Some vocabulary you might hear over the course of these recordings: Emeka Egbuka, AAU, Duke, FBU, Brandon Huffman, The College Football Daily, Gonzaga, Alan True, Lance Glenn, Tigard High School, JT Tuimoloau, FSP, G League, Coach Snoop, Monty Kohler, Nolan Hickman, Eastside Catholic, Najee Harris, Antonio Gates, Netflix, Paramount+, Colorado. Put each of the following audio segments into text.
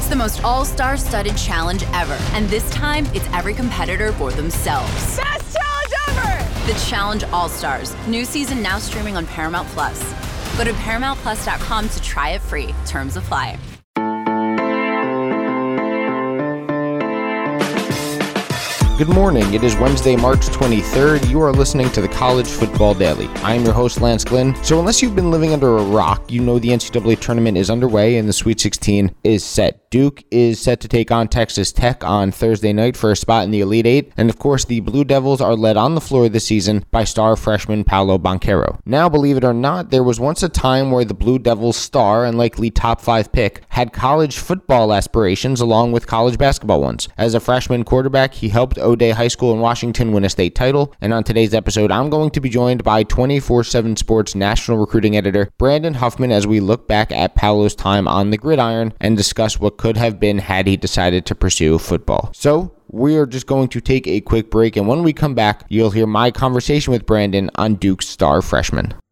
It's the most all-star studded challenge ever. And this time, it's every competitor for themselves. Best challenge ever! The Challenge All-Stars. New season now streaming on Paramount+. Go to ParamountPlus.com to try it free. Terms apply. Good morning. It is Wednesday, March 23rd. You are listening to the College Football Daily. I am your host, Lance Glenn. So unless you've been living under a rock, you know the NCAA tournament is underway and the Sweet 16 is set. Duke is set to take on Texas Tech on Thursday night for a spot in the Elite Eight. And of course, the Blue Devils are led on the floor this season by star freshman Paolo Banchero. Now, believe it or not, there was once a time where the Blue Devils star and likely top five pick had college football aspirations along with college basketball ones. As a freshman quarterback, he helped O'Day High School in Washington win a state title, and on today's episode, I'm going to be joined by 24/7 Sports National Recruiting Editor Brandon Huffman as we look back at Paolo's time on the gridiron and discuss what could have been had he decided to pursue football. So, we are just going to take a quick break, and when we come back, you'll hear my conversation with Brandon on Duke's star freshman.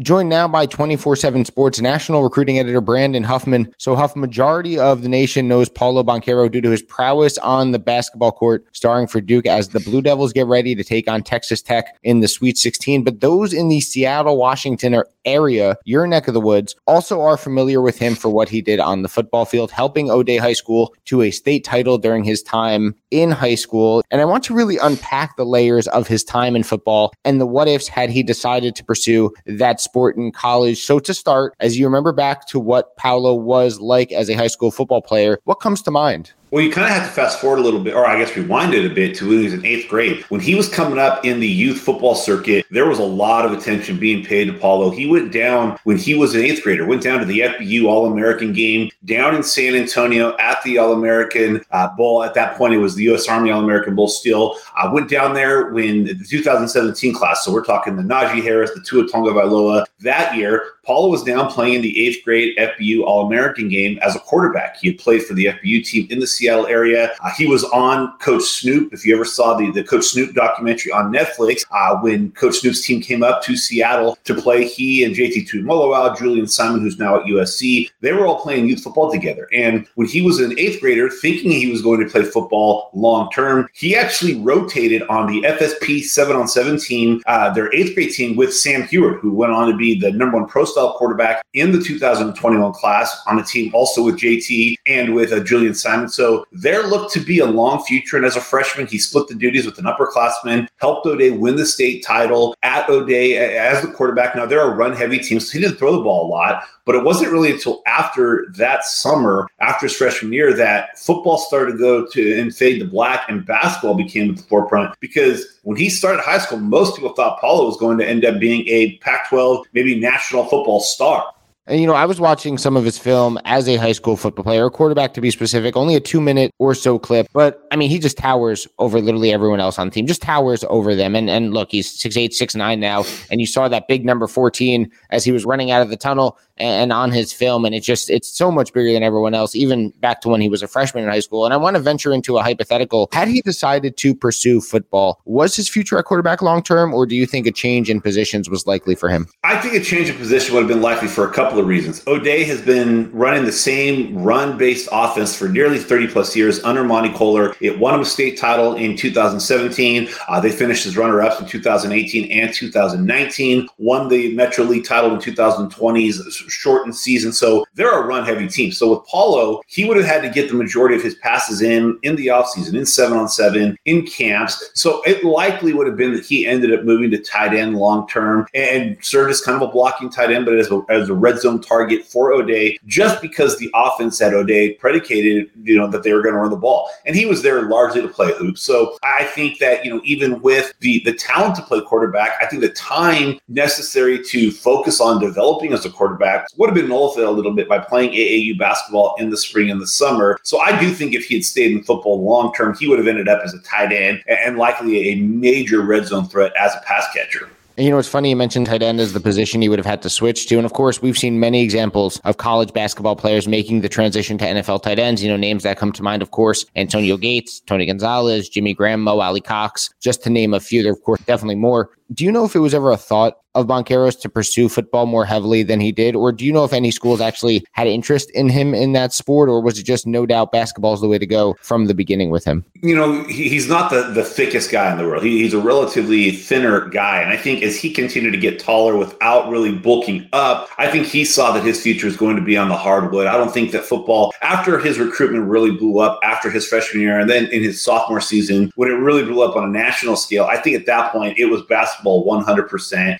Joined now by 24/7 Sports National Recruiting Editor Brandon Huffman. So Huff, majority of the nation knows Paolo Banchero due to his prowess on the basketball court, starring for Duke as the Blue Devils get ready to take on Texas Tech in the Sweet 16. But those in the Seattle, Washington area, your neck of the woods, also are familiar with him for what he did on the football field, helping O'Day High School to a state title during his time in high school. And I want to really unpack the layers of his time in football and the what ifs had he decided to pursue that sport in college. So to start, as you remember back to what Paolo was like as a high school football player, what comes to mind? Well, you kind of have to fast forward a little bit, or I guess rewind it a bit to when he was in eighth grade. When he was coming up in the youth football circuit, there was a lot of attention being paid to Paolo. He went down when he was an eighth grader, went down to the FBU All-American game down in San Antonio at the All-American Bowl. At that point, it was the U.S. Army All-American Bowl still. I went down there when the 2017 class, so we're talking the Najee Harris, the Tua Tonga-Vailoa. That year, Paolo was down playing in the eighth grade FBU All-American game as a quarterback. He had played for the FBU team in the Seattle area. He was on Coach Snoop. If you ever saw the Coach Snoop documentary on Netflix, when Coach Snoop's team came up to Seattle to play, he and JT Tuimoloau, Julian Simon, who's now at USC, they were all playing youth football together. And when he was an eighth grader, thinking he was going to play football long-term, he actually rotated on the FSP 7-on-7 team, their eighth grade team, with Sam Heward, who went on to be the number one pro-style quarterback in the 2021 class on a team also with JT and with Julian Simon. So there looked to be a long future, and as a freshman, he split the duties with an upperclassman, helped O'Day win the state title at O'Day as the quarterback. Now, they're a run-heavy team, so he didn't throw the ball a lot, but it wasn't really until after that summer, after his freshman year, that football started to go to and fade to black, and basketball became at the forefront, because when he started high school, most people thought Paolo was going to end up being a Pac-12, maybe national football star. And, you know, I was watching some of his film as a high school football player, quarterback to be specific, only a 2-minute or so clip. But, I mean, he just towers over literally everyone else on the team, just towers over them. And look, he's 6'8", 6'9" now. And you saw that big number 14 as he was running out of the tunnel and on his film. And it's so much bigger than everyone else, even back to when he was a freshman in high school. And I want to venture into a hypothetical. Had he decided to pursue football, was his future at quarterback long-term, or do you think a change in positions was likely for him? I think a change in position would have been likely for a couple couple of reasons. O'Day has been running the same run-based offense for nearly 30-plus years under Monty Kohler. It won him a state title in 2017. They finished as runner-ups in 2018 and 2019. Won the Metro League title in 2020's shortened season. So they're a run-heavy team. So with Paolo, he would have had to get the majority of his passes in the offseason, in 7-on-7, in camps. So it likely would have been that he ended up moving to tight end long-term and served as kind of a blocking tight end, but as a red zone target for O'Day, just because the offense at O'Day predicated, that they were going to run the ball. And he was there largely to play hoops. So I think that, even with the talent to play quarterback, I think the time necessary to focus on developing as a quarterback would have been nullified a little bit by playing AAU basketball in the spring and the summer. So I do think if he had stayed in football long-term, he would have ended up as a tight end and likely a major red zone threat as a pass catcher. And it's funny you mentioned tight end as the position he would have had to switch to. And of course, we've seen many examples of college basketball players making the transition to NFL tight ends. Names that come to mind, of course, Antonio Gates, Tony Gonzalez, Jimmy Graham, Mo Ali Cox, just to name a few. There, of course, definitely more. Do you know if it was ever a thought of Banchero's to pursue football more heavily than he did? Or do you know if any schools actually had interest in him in that sport? Or was it just no doubt basketball is the way to go from the beginning with him? He's not the thickest guy in the world. He's a relatively thinner guy. And I think as he continued to get taller without really bulking up, I think he saw that his future is going to be on the hardwood. I don't think that football, after his recruitment really blew up after his freshman year and then in his sophomore season, when it really blew up on a national scale, I think at that point it was basketball 100%.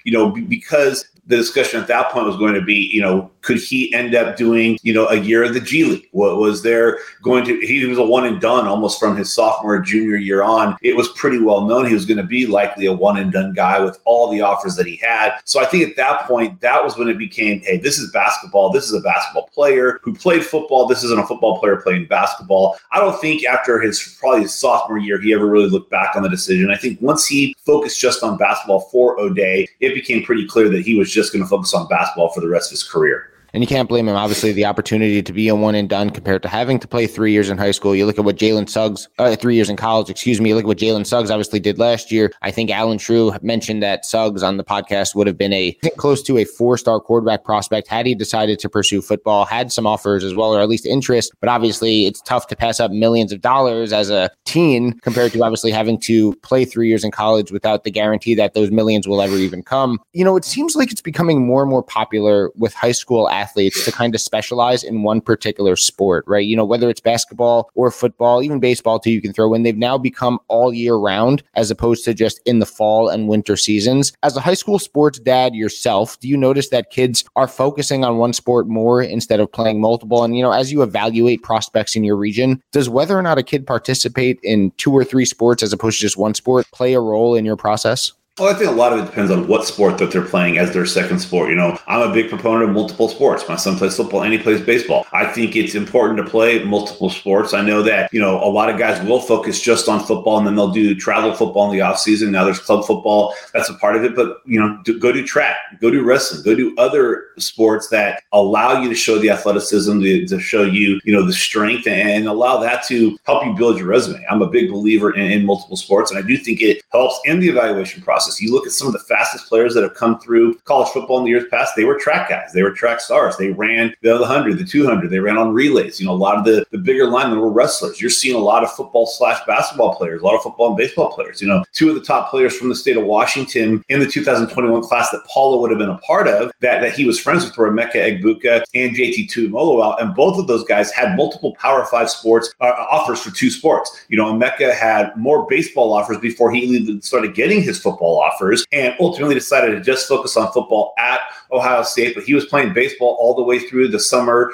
Because the discussion at that point was going to be, could he end up doing, a year of the G League? What was there going to, he was a one and done almost from his sophomore, junior year on. It was pretty well known he was going to be likely a one and done guy with all the offers that he had. So I think at that point, that was when it became, hey, this is basketball. This is a basketball player who played football. This isn't a football player playing basketball. I don't think after his sophomore year, he ever really looked back on the decision. I think once he focused just on basketball for O'Day, it became pretty clear that he was just going to focus on basketball for the rest of his career. And you can't blame him. Obviously, the opportunity to be a one and done compared to having to play 3 years in high school. You look at what 3 years in college, You look at what Jalen Suggs obviously did last year. I think Alan True mentioned that Suggs on the podcast would have been close to a four-star quarterback prospect had he decided to pursue football, had some offers as well, or at least interest. But obviously, it's tough to pass up millions of dollars as a teen compared to obviously having to play 3 years in college without the guarantee that those millions will ever even come. It seems like it's becoming more and more popular with high school athletes to kind of specialize in one particular sport, right? Whether it's basketball or football, even baseball too, you can throw in. They've now become all year round as opposed to just in the fall and winter seasons. As a high school sports dad yourself, do you notice that kids are focusing on one sport more instead of playing multiple? And, as you evaluate prospects in your region, does whether or not a kid participate in 2 or 3 sports as opposed to just one sport play a role in your process? Well, I think a lot of it depends on what sport that they're playing as their second sport. I'm a big proponent of multiple sports. My son plays football and he plays baseball. I think it's important to play multiple sports. I know that, a lot of guys will focus just on football and then they'll do travel football in the offseason. Now there's club football. That's a part of it. But, go do track, go do wrestling, go do other sports that allow you to show the athleticism, to show you, the strength and allow that to help you build your resume. I'm a big believer in multiple sports. And I do think it helps in the evaluation process. You look at some of the fastest players that have come through college football in the years past, they were track guys. They were track stars. They ran the 100, the 200. They ran on relays. A lot of the bigger linemen were wrestlers. You're seeing a lot of football/basketball players, a lot of football and baseball players. Two of the top players from the state of Washington in the 2021 class that Paolo would have been a part of, that he was friends with, were Emeka Egbuka and JT Tuimoloau. And both of those guys had multiple Power 5 sports offers for 2 sports. Emeka had more baseball offers before he started getting his football offers and ultimately decided to just focus on football at Ohio State, but he was playing baseball all the way through the summer,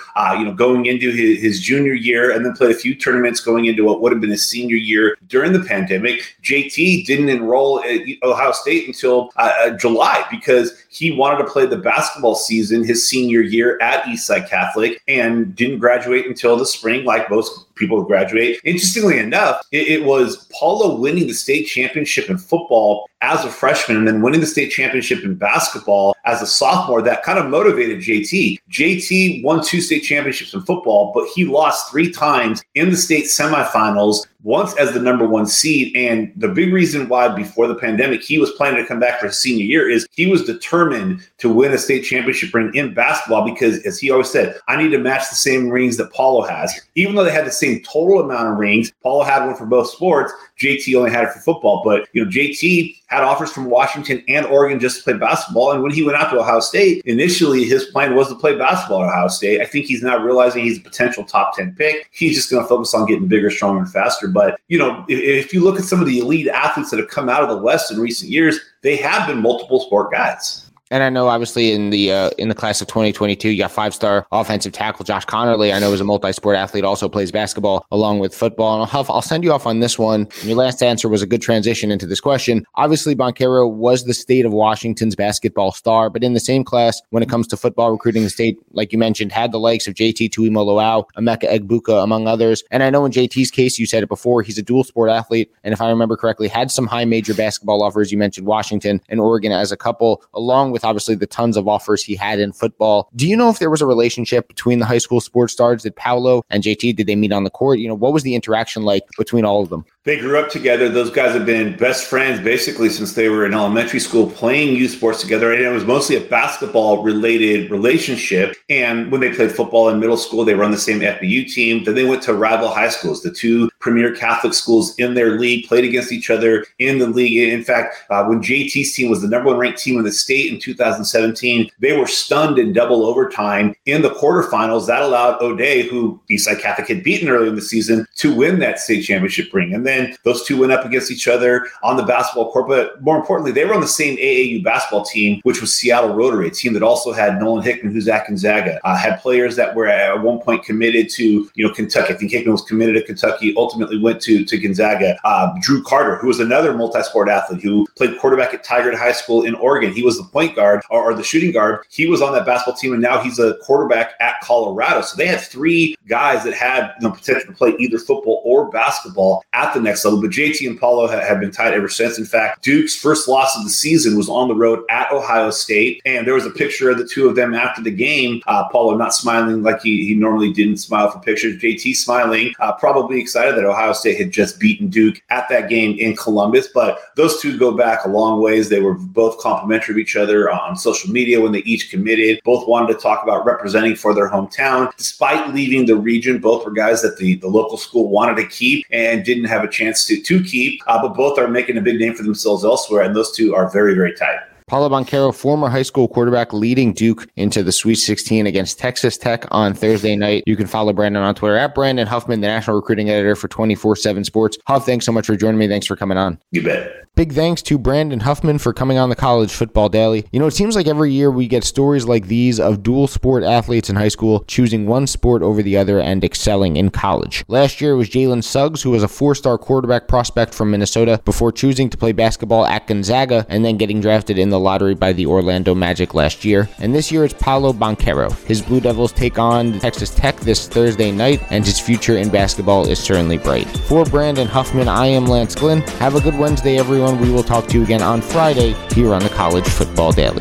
going into his junior year, and then played a few tournaments going into what would have been his senior year during the pandemic. JT didn't enroll at Ohio State until July because he wanted to play the basketball season his senior year at Eastside Catholic and didn't graduate until the spring like most people who graduate. Interestingly enough, it was Paolo winning the state championship in football as a freshman and then winning the state championship in basketball as a sophomore that kind of motivated JT. JT won 2 state championships in football, but he lost 3 times in the state semifinals once as the number one seed. And the big reason why before the pandemic he was planning to come back for his senior year is he was determined to win a state championship ring in basketball because, as he always said, I need to match the same rings that Paolo has. Even though they had the same total amount of rings, Paolo had one for both sports. JT only had it for football. But, you know, JT had offers from Washington and Oregon just to play basketball. And when he went out to Ohio State, initially his plan was to play basketball at Ohio State. I think he's not realizing he's a potential top 10 pick. He's just going to focus on getting bigger, stronger, and faster. But, you know, if you look at some of the elite athletes that have come out of the West in recent years, they have been multiple sport guys. And I know, obviously, in the class of 2022, you got five-star offensive tackle Josh Connerly. I know is a multi-sport athlete, also plays basketball along with football. And I'll send you off on this one. And your last answer was a good transition into this question. Obviously, Banchero was the state of Washington's basketball star, but in the same class, when it comes to football recruiting, the state, like you mentioned, had the likes of JT Tuimoloau, Emeka Egbuka, among others. And I know in JT's case, you said it before, he's a dual-sport athlete. And if I remember correctly, had some high major basketball offers. You mentioned Washington and Oregon as a couple, along with obviously the tons of offers he had in football. Do you know if there was a relationship between the high school sports stars? Did Paolo and JT, did they meet on the court? You know, what was the interaction like between all of them? They grew up together. Those guys have been best friends basically since they were in elementary school playing youth sports together. And it was mostly a basketball related relationship. And when they played football in middle school, they were on the same FBU team. Then they went to rival high schools, the two premier Catholic schools in their league, played against each other in the league. In fact, when JT's team was the number one ranked team in the state in 2017, they were stunned in double overtime in the quarterfinals. That allowed O'Day, who Eastside Catholic had beaten early in the season, to win that state championship ring. And then those two went up against each other on the basketball court. But more importantly, they were on the same AAU basketball team, which was Seattle Rotary, a team that also had Nolan Hickman, who's at Gonzaga, had players that were at one point committed to, you know, Kentucky. I think Hickman was committed to Kentucky, ultimately went to Gonzaga. Drew Carter, who was another multi-sport athlete who played quarterback at Tigard High School in Oregon. He was the point guard or the shooting guard. He was on that basketball team, and now he's a quarterback at Colorado. So they had three guys that had, you know, potential to play either football or basketball at the next level. But JT and Paolo have been tied ever since. In fact, Duke's first loss of the season was on the road at Ohio State, and there was a picture of the two of them after the game. Paolo not smiling like he normally didn't smile for pictures. JT smiling, probably excited that Ohio State had just beaten Duke at that game in Columbus. But those two go back a long ways. They were both complimentary of each other on social media when they each committed. Both wanted to talk about representing for their hometown. Despite leaving the region, both were guys that the local school wanted to keep and didn't have a chance to keep. But both are making a big name for themselves elsewhere, and those two are very, very tight. Paolo Banchero, former high school quarterback, leading Duke into the Sweet 16 against Texas Tech on Thursday night. You can follow Brandon on Twitter at Brandon Huffman, the national recruiting editor for 24/7 Sports. Huff, thanks so much for joining me. Thanks for coming on. You bet. Big thanks to Brandon Huffman for coming on the College Football Daily. You know, it seems like every year we get stories like these of dual sport athletes in high school choosing one sport over the other and excelling in college. Last year it was Jalen Suggs, who was a four-star quarterback prospect from Minnesota before choosing to play basketball at Gonzaga and then getting drafted in the lottery by the Orlando Magic last year. And this year it's Paolo Banchero. His Blue Devils take on Texas Tech this Thursday night, and his future in basketball is certainly bright. For Brandon Huffman, I am Lance Glenn. Have a good Wednesday, everyone. We will talk to you again on Friday here on the College Football Daily.